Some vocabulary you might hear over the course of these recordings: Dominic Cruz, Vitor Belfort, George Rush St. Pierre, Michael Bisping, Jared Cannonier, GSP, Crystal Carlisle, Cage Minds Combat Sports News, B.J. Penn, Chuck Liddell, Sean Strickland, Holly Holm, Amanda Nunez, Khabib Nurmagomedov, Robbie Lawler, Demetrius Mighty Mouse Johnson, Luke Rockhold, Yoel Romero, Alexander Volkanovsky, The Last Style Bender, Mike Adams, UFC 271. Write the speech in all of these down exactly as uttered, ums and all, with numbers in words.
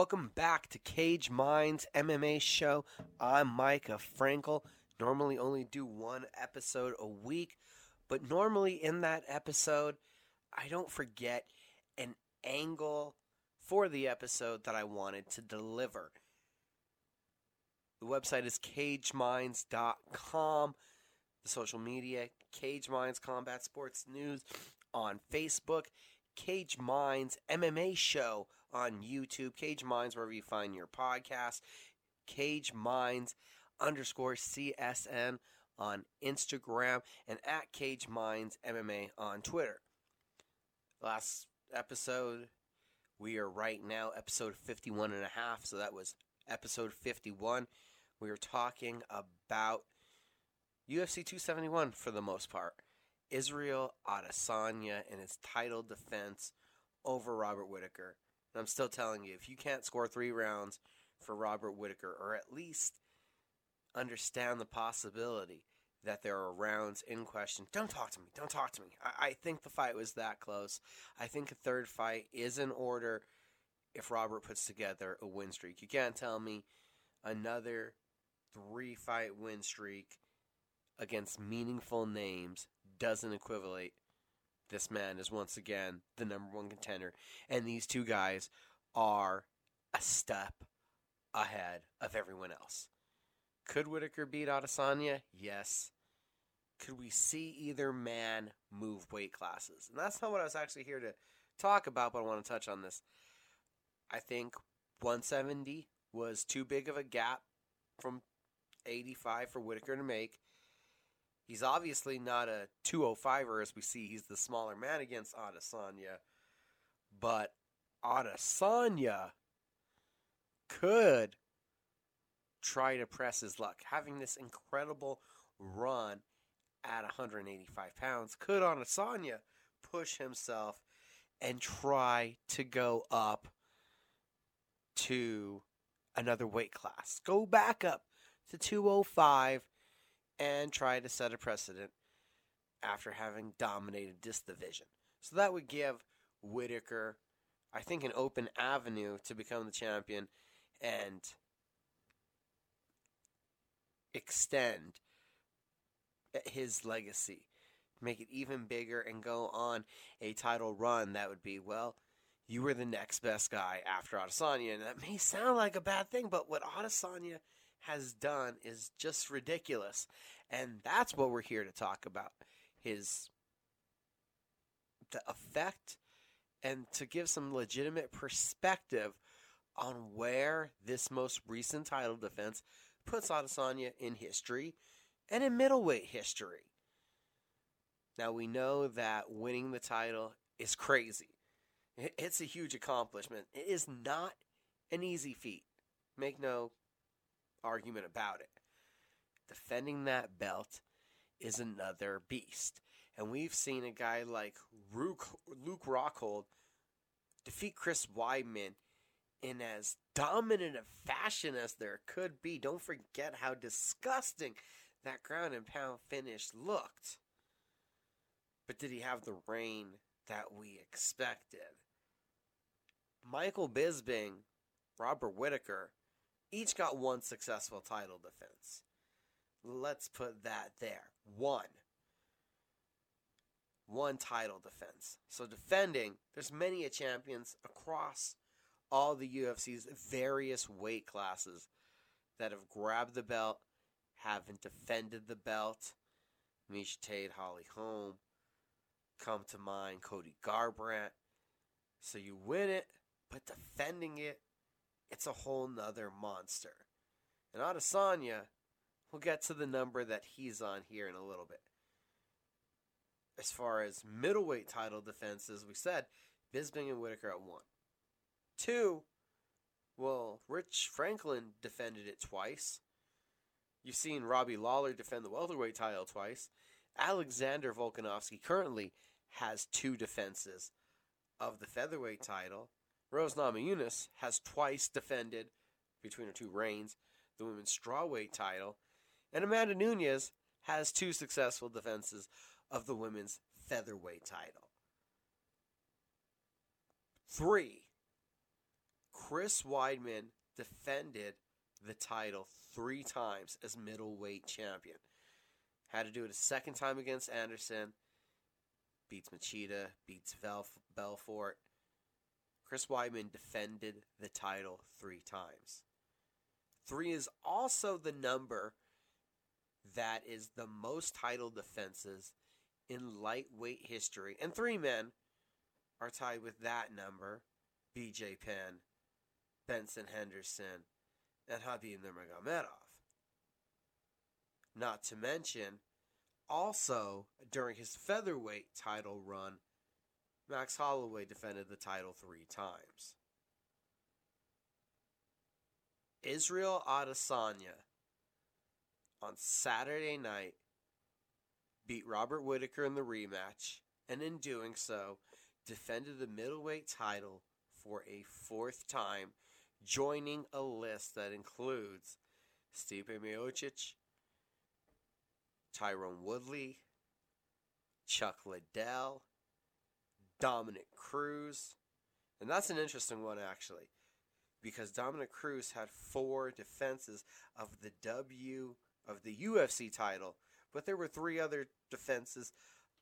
Welcome back to Cage Minds M M A Show. I'm Micah Frankel. Normally only do one episode a week, but normally in that episode, I don't forget an angle for the episode that I wanted to deliver. The website is cage minds dot com. The social media, Cage Minds Combat Sports News on Facebook, Cage Minds M M A Show on YouTube, Cage Minds wherever you find your podcast, Cage Minds underscore C S N on Instagram, and at Cage Minds M M A on Twitter. Last episode, we are right now episode fifty-one and a half, so that was episode fifty-one. We were talking about U F C two seventy-one for the most part. Israel Adesanya in his title defense over Robert Whitaker. And I'm still telling you, if you can't score three rounds for Robert Whitaker, or at least understand the possibility that there are rounds in question, don't talk to me. Don't talk to me. I, I think the fight was that close. I think a third fight is in order if Robert puts together a win streak. You can't tell me another three-fight win streak against meaningful names doesn't equivalent. This man is once again the number one contender, and these two guys are a step ahead of everyone else. Could Whitaker beat Adesanya? Yes. Could we see either man move weight classes? And that's not what I was actually here to talk about, but I want to touch on this. I think one seventy was too big of a gap from eighty-five for Whitaker to make. He's obviously not a two oh five-er, as we see. He's the smaller man against Adesanya. But Adesanya could try to press his luck. Having this incredible run at one eighty-five pounds, could Adesanya push himself and try to go up to another weight class? Go back up to two oh five. And try to set a precedent after having dominated this division. So that would give Whitaker, I think, an open avenue to become the champion and extend his legacy. Make it even bigger and go on a title run that would be, well, you were the next best guy after Adesanya. And that may sound like a bad thing, but what Adesanya has done is just ridiculous, and that's what we're here to talk about, his the effect, and to give some legitimate perspective on where this most recent title defense puts Adesanya in history and in middleweight history. Now, we know that winning the title is crazy. It's a huge accomplishment. It is not an easy feat. Make no argument about it. Defending that belt is another beast. And we've seen a guy like Luke, Luke Rockhold defeat Chris Weidman in as dominant a fashion as there could be. Don't forget how disgusting that ground and pound finish looked. But did he have the reign that we expected? Michael Bisping, Robert Whitaker, each got one successful title defense. Let's put that there. One. One title defense. So defending, there's many a champions across all the U F C's various weight classes that have grabbed the belt, haven't defended the belt. Miesha Tate, Holly Holm, come to mind, Cody Garbrandt. So you win it, but defending it, it's a whole nother monster. And Adesanya, we'll get to the number that he's on here in a little bit. As far as middleweight title defenses, we said Bisping and Whitaker at one. Two, well, Rich Franklin defended it twice. You've seen Robbie Lawler defend the welterweight title twice. Alexander Volkanovsky currently has two defenses of the featherweight title. Rose Namajunas has twice defended, between her two reigns, the women's strawweight title. And Amanda Nunez has two successful defenses of the women's featherweight title. Three, Chris Weidman defended the title three times as middleweight champion. Had to do it a second time against Anderson. Beats Machida, beats Velf- Belfort. Chris Weidman defended the title three times. Three is also the number that is the most title defenses in lightweight history. And three men are tied with that number. B J. Penn, Benson Henderson, and Khabib Nurmagomedov. Not to mention, also during his featherweight title run, Max Holloway defended the title three times. Israel Adesanya on Saturday night beat Robert Whitaker in the rematch, and in doing so, defended the middleweight title for a fourth time, joining a list that includes Stipe Miocic, Tyrone Woodley, Chuck Liddell, Dominic Cruz. And that's an interesting one, actually, because Dominic Cruz had four defenses of the W of the U F C title, but there were three other defenses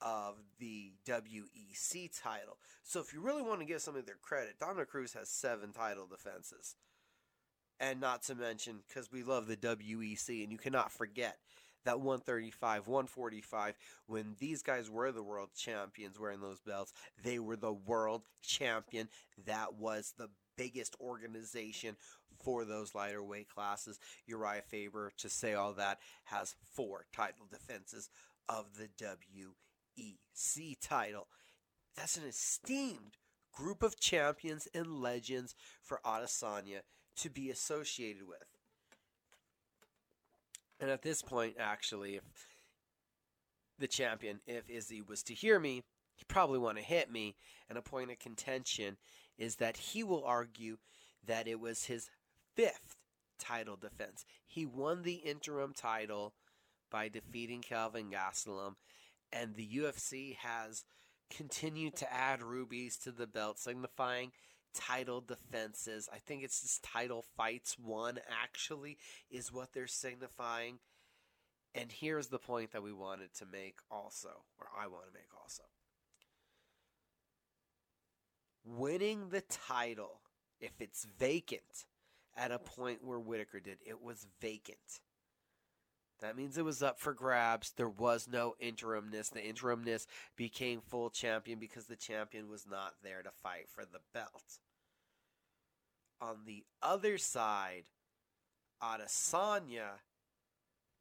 of the W E C title. So if you really want to give somebody their credit, Dominic Cruz has seven title defenses. And not to mention, because we love the W E C, and you cannot forget that one thirty-five, one forty-five, when these guys were the world champions wearing those belts, they were the world champion. That was the biggest organization for those lighter weight classes. Uriah Faber, to say all that, has four title defenses of the W E C. E C title. That's an esteemed group of champions and legends for Adesanya to be associated with. And at this point, actually, if the champion, if Izzy was to hear me, he'd probably want to hit me. And a point of contention is that he will argue that it was his fifth title defense. He won the interim title by defeating Kelvin Gastelum. And the U F C has continued to add rubies to the belt, signifying title defenses. I think it's just title fights won, actually, is what they're signifying. And here's the point that we wanted to make also, or I want to make also. Winning the title, if it's vacant, at a point where Whitaker did, it was vacant. That means it was up for grabs. There was no interimness. The interimness became full champion because the champion was not there to fight for the belt. On the other side, Adesanya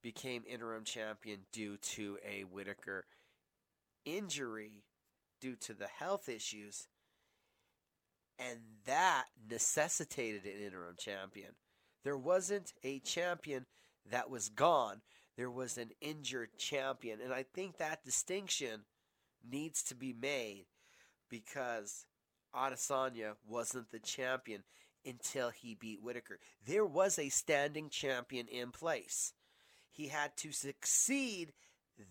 became interim champion due to a Whitaker injury due to the health issues, and that necessitated an interim champion. There wasn't a champion that was gone. There was an injured champion. And I think that distinction needs to be made, because Adesanya wasn't the champion until he beat Whitaker. There was a standing champion in place. He had to succeed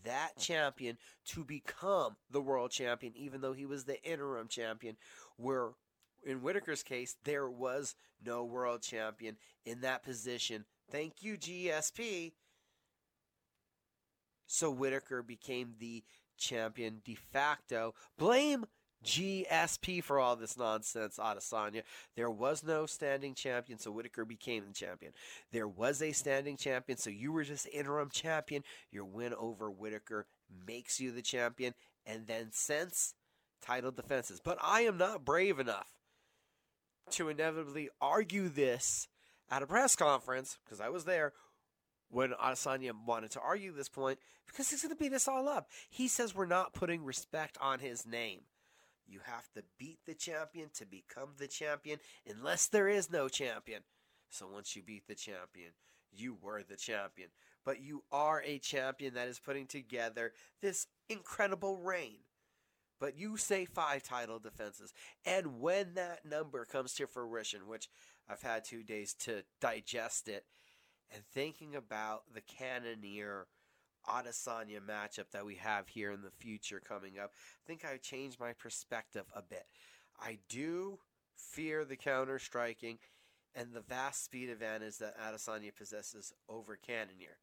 that champion to become the world champion, even though he was the interim champion, where in Whitaker's case, there was no world champion in that position. Thank you, G S P. So Whitaker became the champion de facto. Blame G S P for all this nonsense, Adesanya. There was no standing champion, so Whitaker became the champion. There was a standing champion, so you were just interim champion. Your win over Whitaker makes you the champion. And then since, title defenses. But I am not brave enough to inevitably argue this at a press conference, because I was there when Adesanya wanted to argue this point, because he's going to beat us all up. He says we're not putting respect on his name. You have to beat the champion to become the champion, unless there is no champion. So once you beat the champion, you were the champion. But you are a champion that is putting together this incredible reign. But you say five title defenses. And when that number comes to fruition, which I've had two days to digest it, and thinking about the Cannonier Adesanya matchup that we have here in the future coming up, I think I've changed my perspective a bit. I do fear the counter striking, and the vast speed advantage that Adesanya possesses over Cannonier.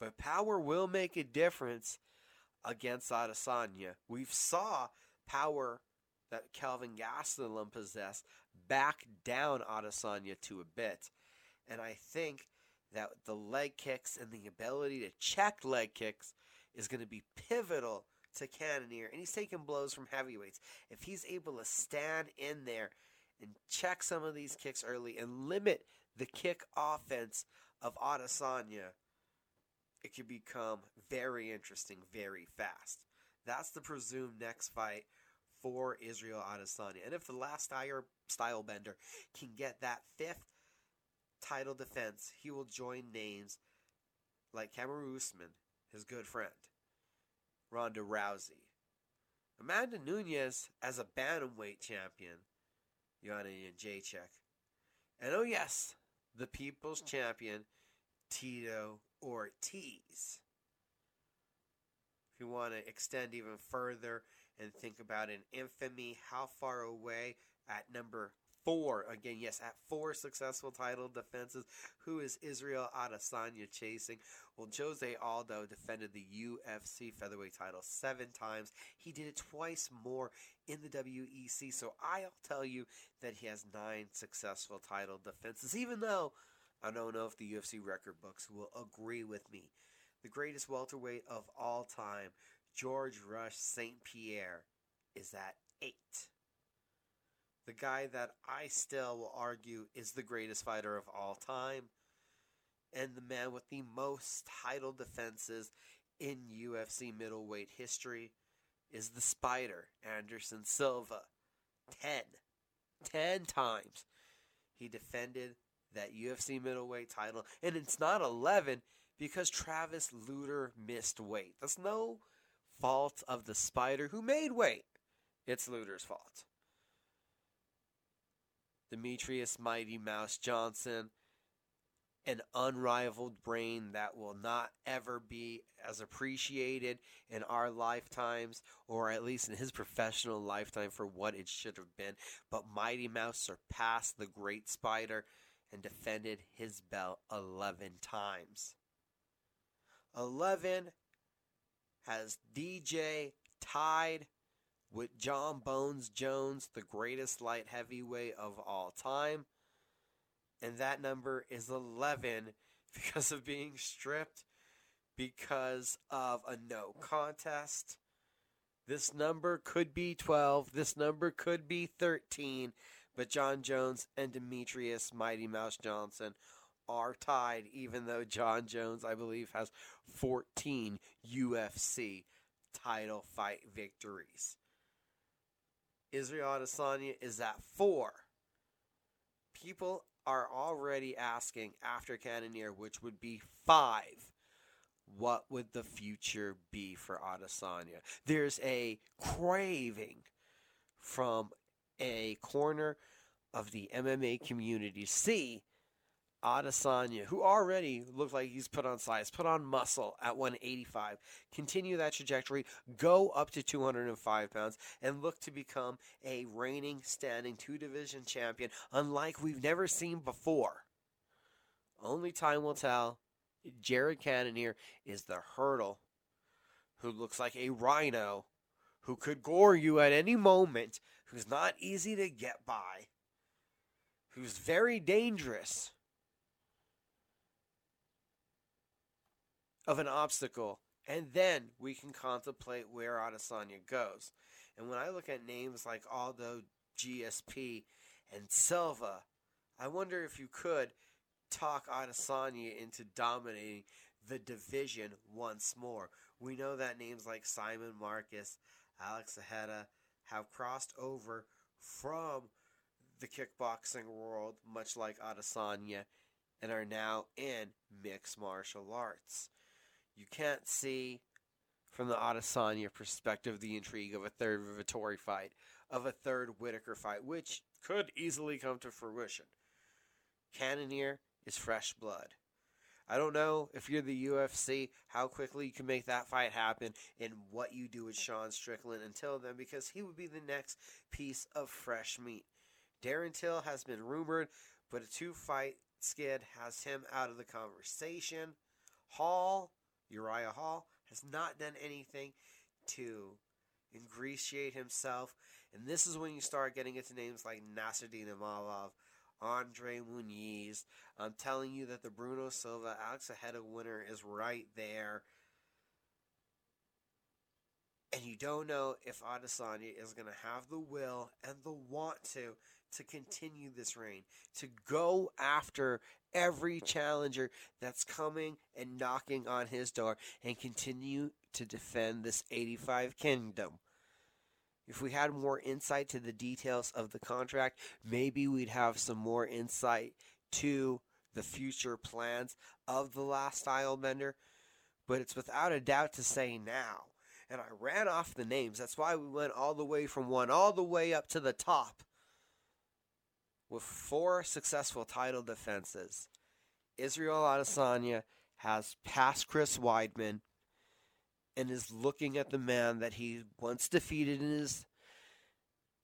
But power will make a difference against Adesanya. We've saw power that Kelvin Gastelum possessed back down Adesanya to a bit. And I think that the leg kicks and the ability to check leg kicks is going to be pivotal to Cannonier. And he's taking blows from heavyweights. If he's able to stand in there and check some of these kicks early and limit the kick offense of Adesanya, it could become very interesting very fast. That's the presumed next fight for Israel Adesanya. And if the last style, style bender can get that fifth title defense, he will join names like Kamaru Usman, his good friend, Ronda Rousey, Amanda Nunez as a bantamweight champion, Joanna Jacek, and oh yes, the people's champion, Tito Ortiz. If you want to extend even further and think about an infamy, how far away at number four, again, yes, at four successful title defenses, who is Israel Adesanya chasing? Well, Jose Aldo defended the U F C featherweight title seven times. He did it twice more in the W E C, so I'll tell you that he has nine successful title defenses, even though I don't know if the U F C record books will agree with me. The greatest welterweight of all time, George Rush Saint Pierre, is at eight. The guy that I still will argue is the greatest fighter of all time, and the man with the most title defenses in U F C middleweight history, is the Spider, Anderson Silva. Ten. Ten times he defended that U F C middleweight title, and it's not eleven because Travis Luter missed weight. That's no fault of the Spider who made weight. It's Luter's fault. Demetrius Mighty Mouse Johnson, an unrivaled brain that will not ever be as appreciated in our lifetimes, or at least in his professional lifetime, for what it should have been. But Mighty Mouse surpassed the Great Spider and defended his belt eleven times. eleven has D J tied with John Bones Jones, the greatest light heavyweight of all time. And that number is eleven because of being stripped, because of a no contest. This number could be twelve. This number could be thirteen. But John Jones and Demetrius Mighty Mouse Johnson are tied, even though John Jones, I believe, has fourteen U F C title fight victories. Israel Adesanya is at four. People are already asking after Cannonier, which would be five, what would the future be for Adesanya? There's a craving from a corner of the M M A community. See Adesanya, who already looked like he's put on size, put on muscle at one eighty-five, continue that trajectory, go up to two hundred five pounds, and look to become a reigning, standing two-division champion, unlike we've never seen before. Only time will tell. Jared Cannonier is the hurdle, who looks like a rhino, who could gore you at any moment, who's not easy to get by, who's very dangerous, of an obstacle, and then we can contemplate where Adesanya goes. And when I look at names like Aldo, G S P, and Silva, I wonder if you could talk Adesanya into dominating the division once more. We know that names like Simon Marcus, Alex Ojeda have crossed over from the kickboxing world, much like Adesanya, and are now in mixed martial arts. You can't see, from the Adesanya perspective, the intrigue of a third Vettori fight, of a third Whitaker fight, which could easily come to fruition. Cannonier is fresh blood. I don't know if you're the U F C, how quickly you can make that fight happen, and what you do with Sean Strickland until then, because he would be the next piece of fresh meat. Darren Till has been rumored, but a two-fight skid has him out of the conversation. Hall, Uriah Hall, has not done anything to ingratiate himself. And this is when you start getting into names like Nasruddin Imavov, Andre Muniz. I'm telling you that the Bruno Silva, Alex Ojeda winner is right there. And you don't know if Adesanya is going to have the will and the want to to continue this reign, to go after every challenger that's coming and knocking on his door and continue to defend this eighty-five kingdom. If we had more insight to the details of the contract, maybe we'd have some more insight to the future plans of the last Stylebender. But it's without a doubt to say now. And I ran off the names. That's why we went all the way from one all the way up to the top. With four successful title defenses, Israel Adesanya has passed Chris Weidman and is looking at the man that he once defeated in his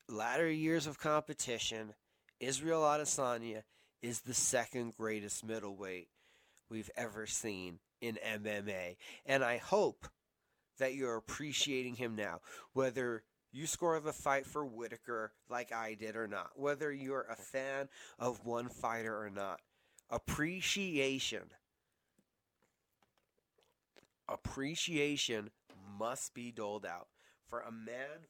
latter years of competition. Israel Adesanya is the second greatest middleweight we've ever seen in M M A. And I hope that you're appreciating him now, whether you score the fight for Whitaker like I did or not, whether you're a fan of one fighter or not. Appreciation. Appreciation must be doled out for a man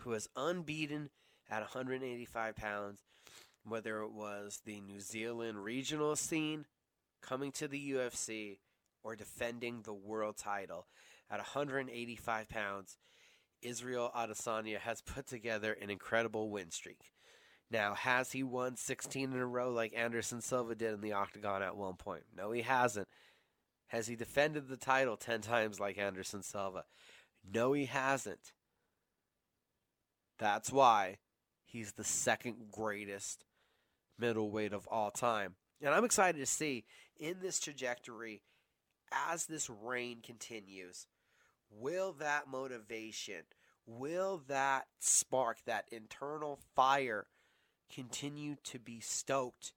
who is unbeaten at one hundred eighty-five pounds, whether it was the New Zealand regional scene coming to the U F C or defending the world title. At one hundred eighty-five pounds, Israel Adesanya has put together an incredible win streak. Now, has he won sixteen in a row like Anderson Silva did in the octagon at one point? No, he hasn't. Has he defended the title ten times like Anderson Silva? No, he hasn't. That's why he's the second greatest middleweight of all time. And I'm excited to see in this trajectory, as this reign continues, will that motivation, will that spark, that internal fire continue to be stoked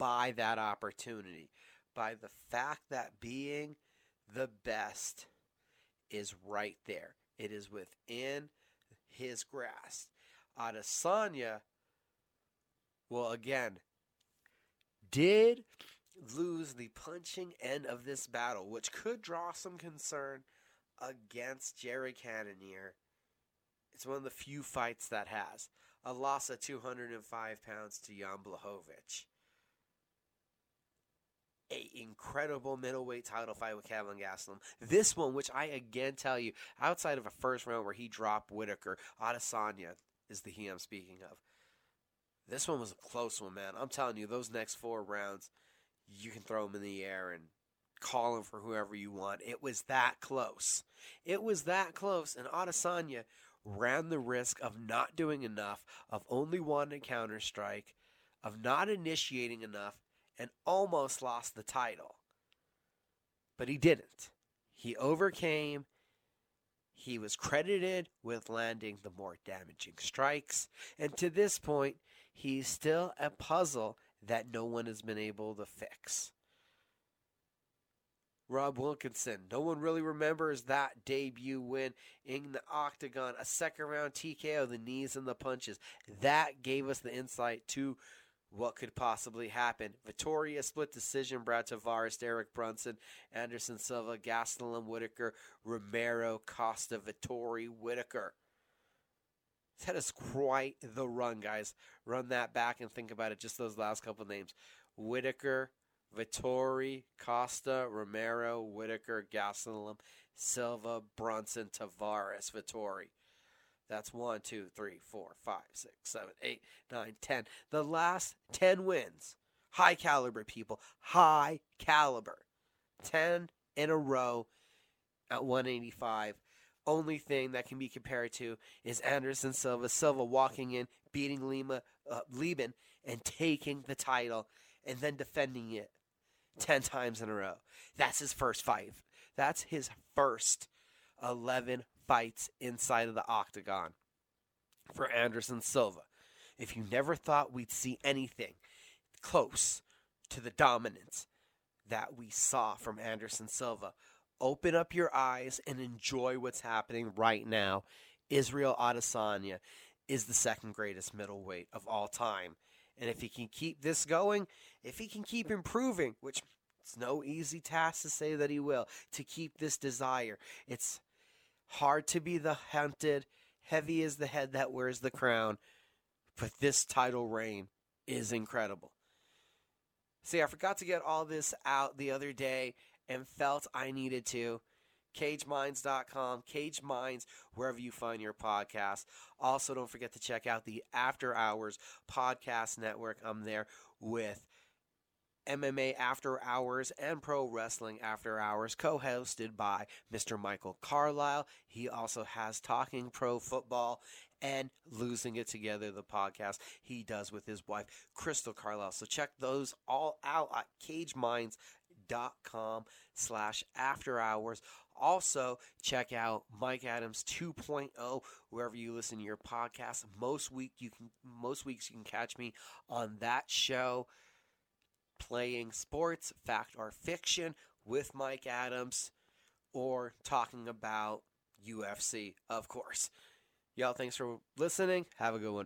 by that opportunity, by the fact that being the best is right there. It is within his grasp. Adesanya, well, again, did lose the punching end of this battle, which could draw some concern against Jared Cannonier. It's one of the few fights that has a loss of two hundred five pounds to Jan Blachowicz. A incredible middleweight title fight with Kelvin Gastelum. This one, which I again tell you, outside of a first round where he dropped Whitaker, Adesanya is the he I'm speaking of. This one was a close one, man. I'm telling you, those next four rounds, you can throw them in the air and call him for whoever you want. It was that close. It was that close, and Adesanya ran the risk of not doing enough, of only wanting to counter-strike, of not initiating enough, and almost lost the title. But he didn't. He overcame. He was credited with landing the more damaging strikes. And to this point, he's still a puzzle that no one has been able to fix. Rob Wilkinson, no one really remembers that debut win in the octagon, a second round T K O, the knees and the punches. That gave us the insight to what could possibly happen. Vettori, a split decision, Brad Tavares, Derek Brunson, Anderson Silva, Gastelum, Whitaker, Romero, Costa, Vettori, Whitaker. That is quite the run, guys. Run that back and think about it, just those last couple names. Whitaker, Vettori, Costa, Romero, Whitaker, Gastelum, Silva, Brunson, Tavares, Vettori. That's one, two, three, four, five, six, seven, eight, nine, ten. The last ten wins. High caliber, people. High caliber. Ten in a row at one eighty-five. Only thing that can be compared to is Anderson Silva. Silva walking in, beating Lima, uh, Leben, and taking the title, and then defending it ten times in a row. That's his first fight. That's his first eleven fights inside of the octagon for Anderson Silva. if you never thought we'd see anything close to the dominance that we saw from Anderson Silva. Open up your eyes and enjoy what's happening right now. Israel Adesanya is the second greatest middleweight of all time. And if he can keep this going, if he can keep improving, which it's no easy task to say that he will, to keep this desire. It's hard to be the hunted. Heavy is the head that wears the crown. But this title reign is incredible. See, I forgot to get all this out the other day and felt I needed to. Cage Minds dot com, Cage Minds, wherever you find your podcast. Also, don't forget to check out the After Hours Podcast Network. I'm there with M M A After Hours and Pro Wrestling After Hours, co-hosted by Mister Michael Carlisle. He also has Talking Pro Football and Losing It Together, the podcast he does with his wife, Crystal Carlisle. So check those all out at Cage Minds dot com slash After Hours. Also, check out Mike Adams two point oh wherever you listen to your podcast. Most week you can, most weeks you can catch me on that show playing sports, fact or fiction with Mike Adams, or talking about U F C, of course. Y'all, thanks for listening. Have a good one.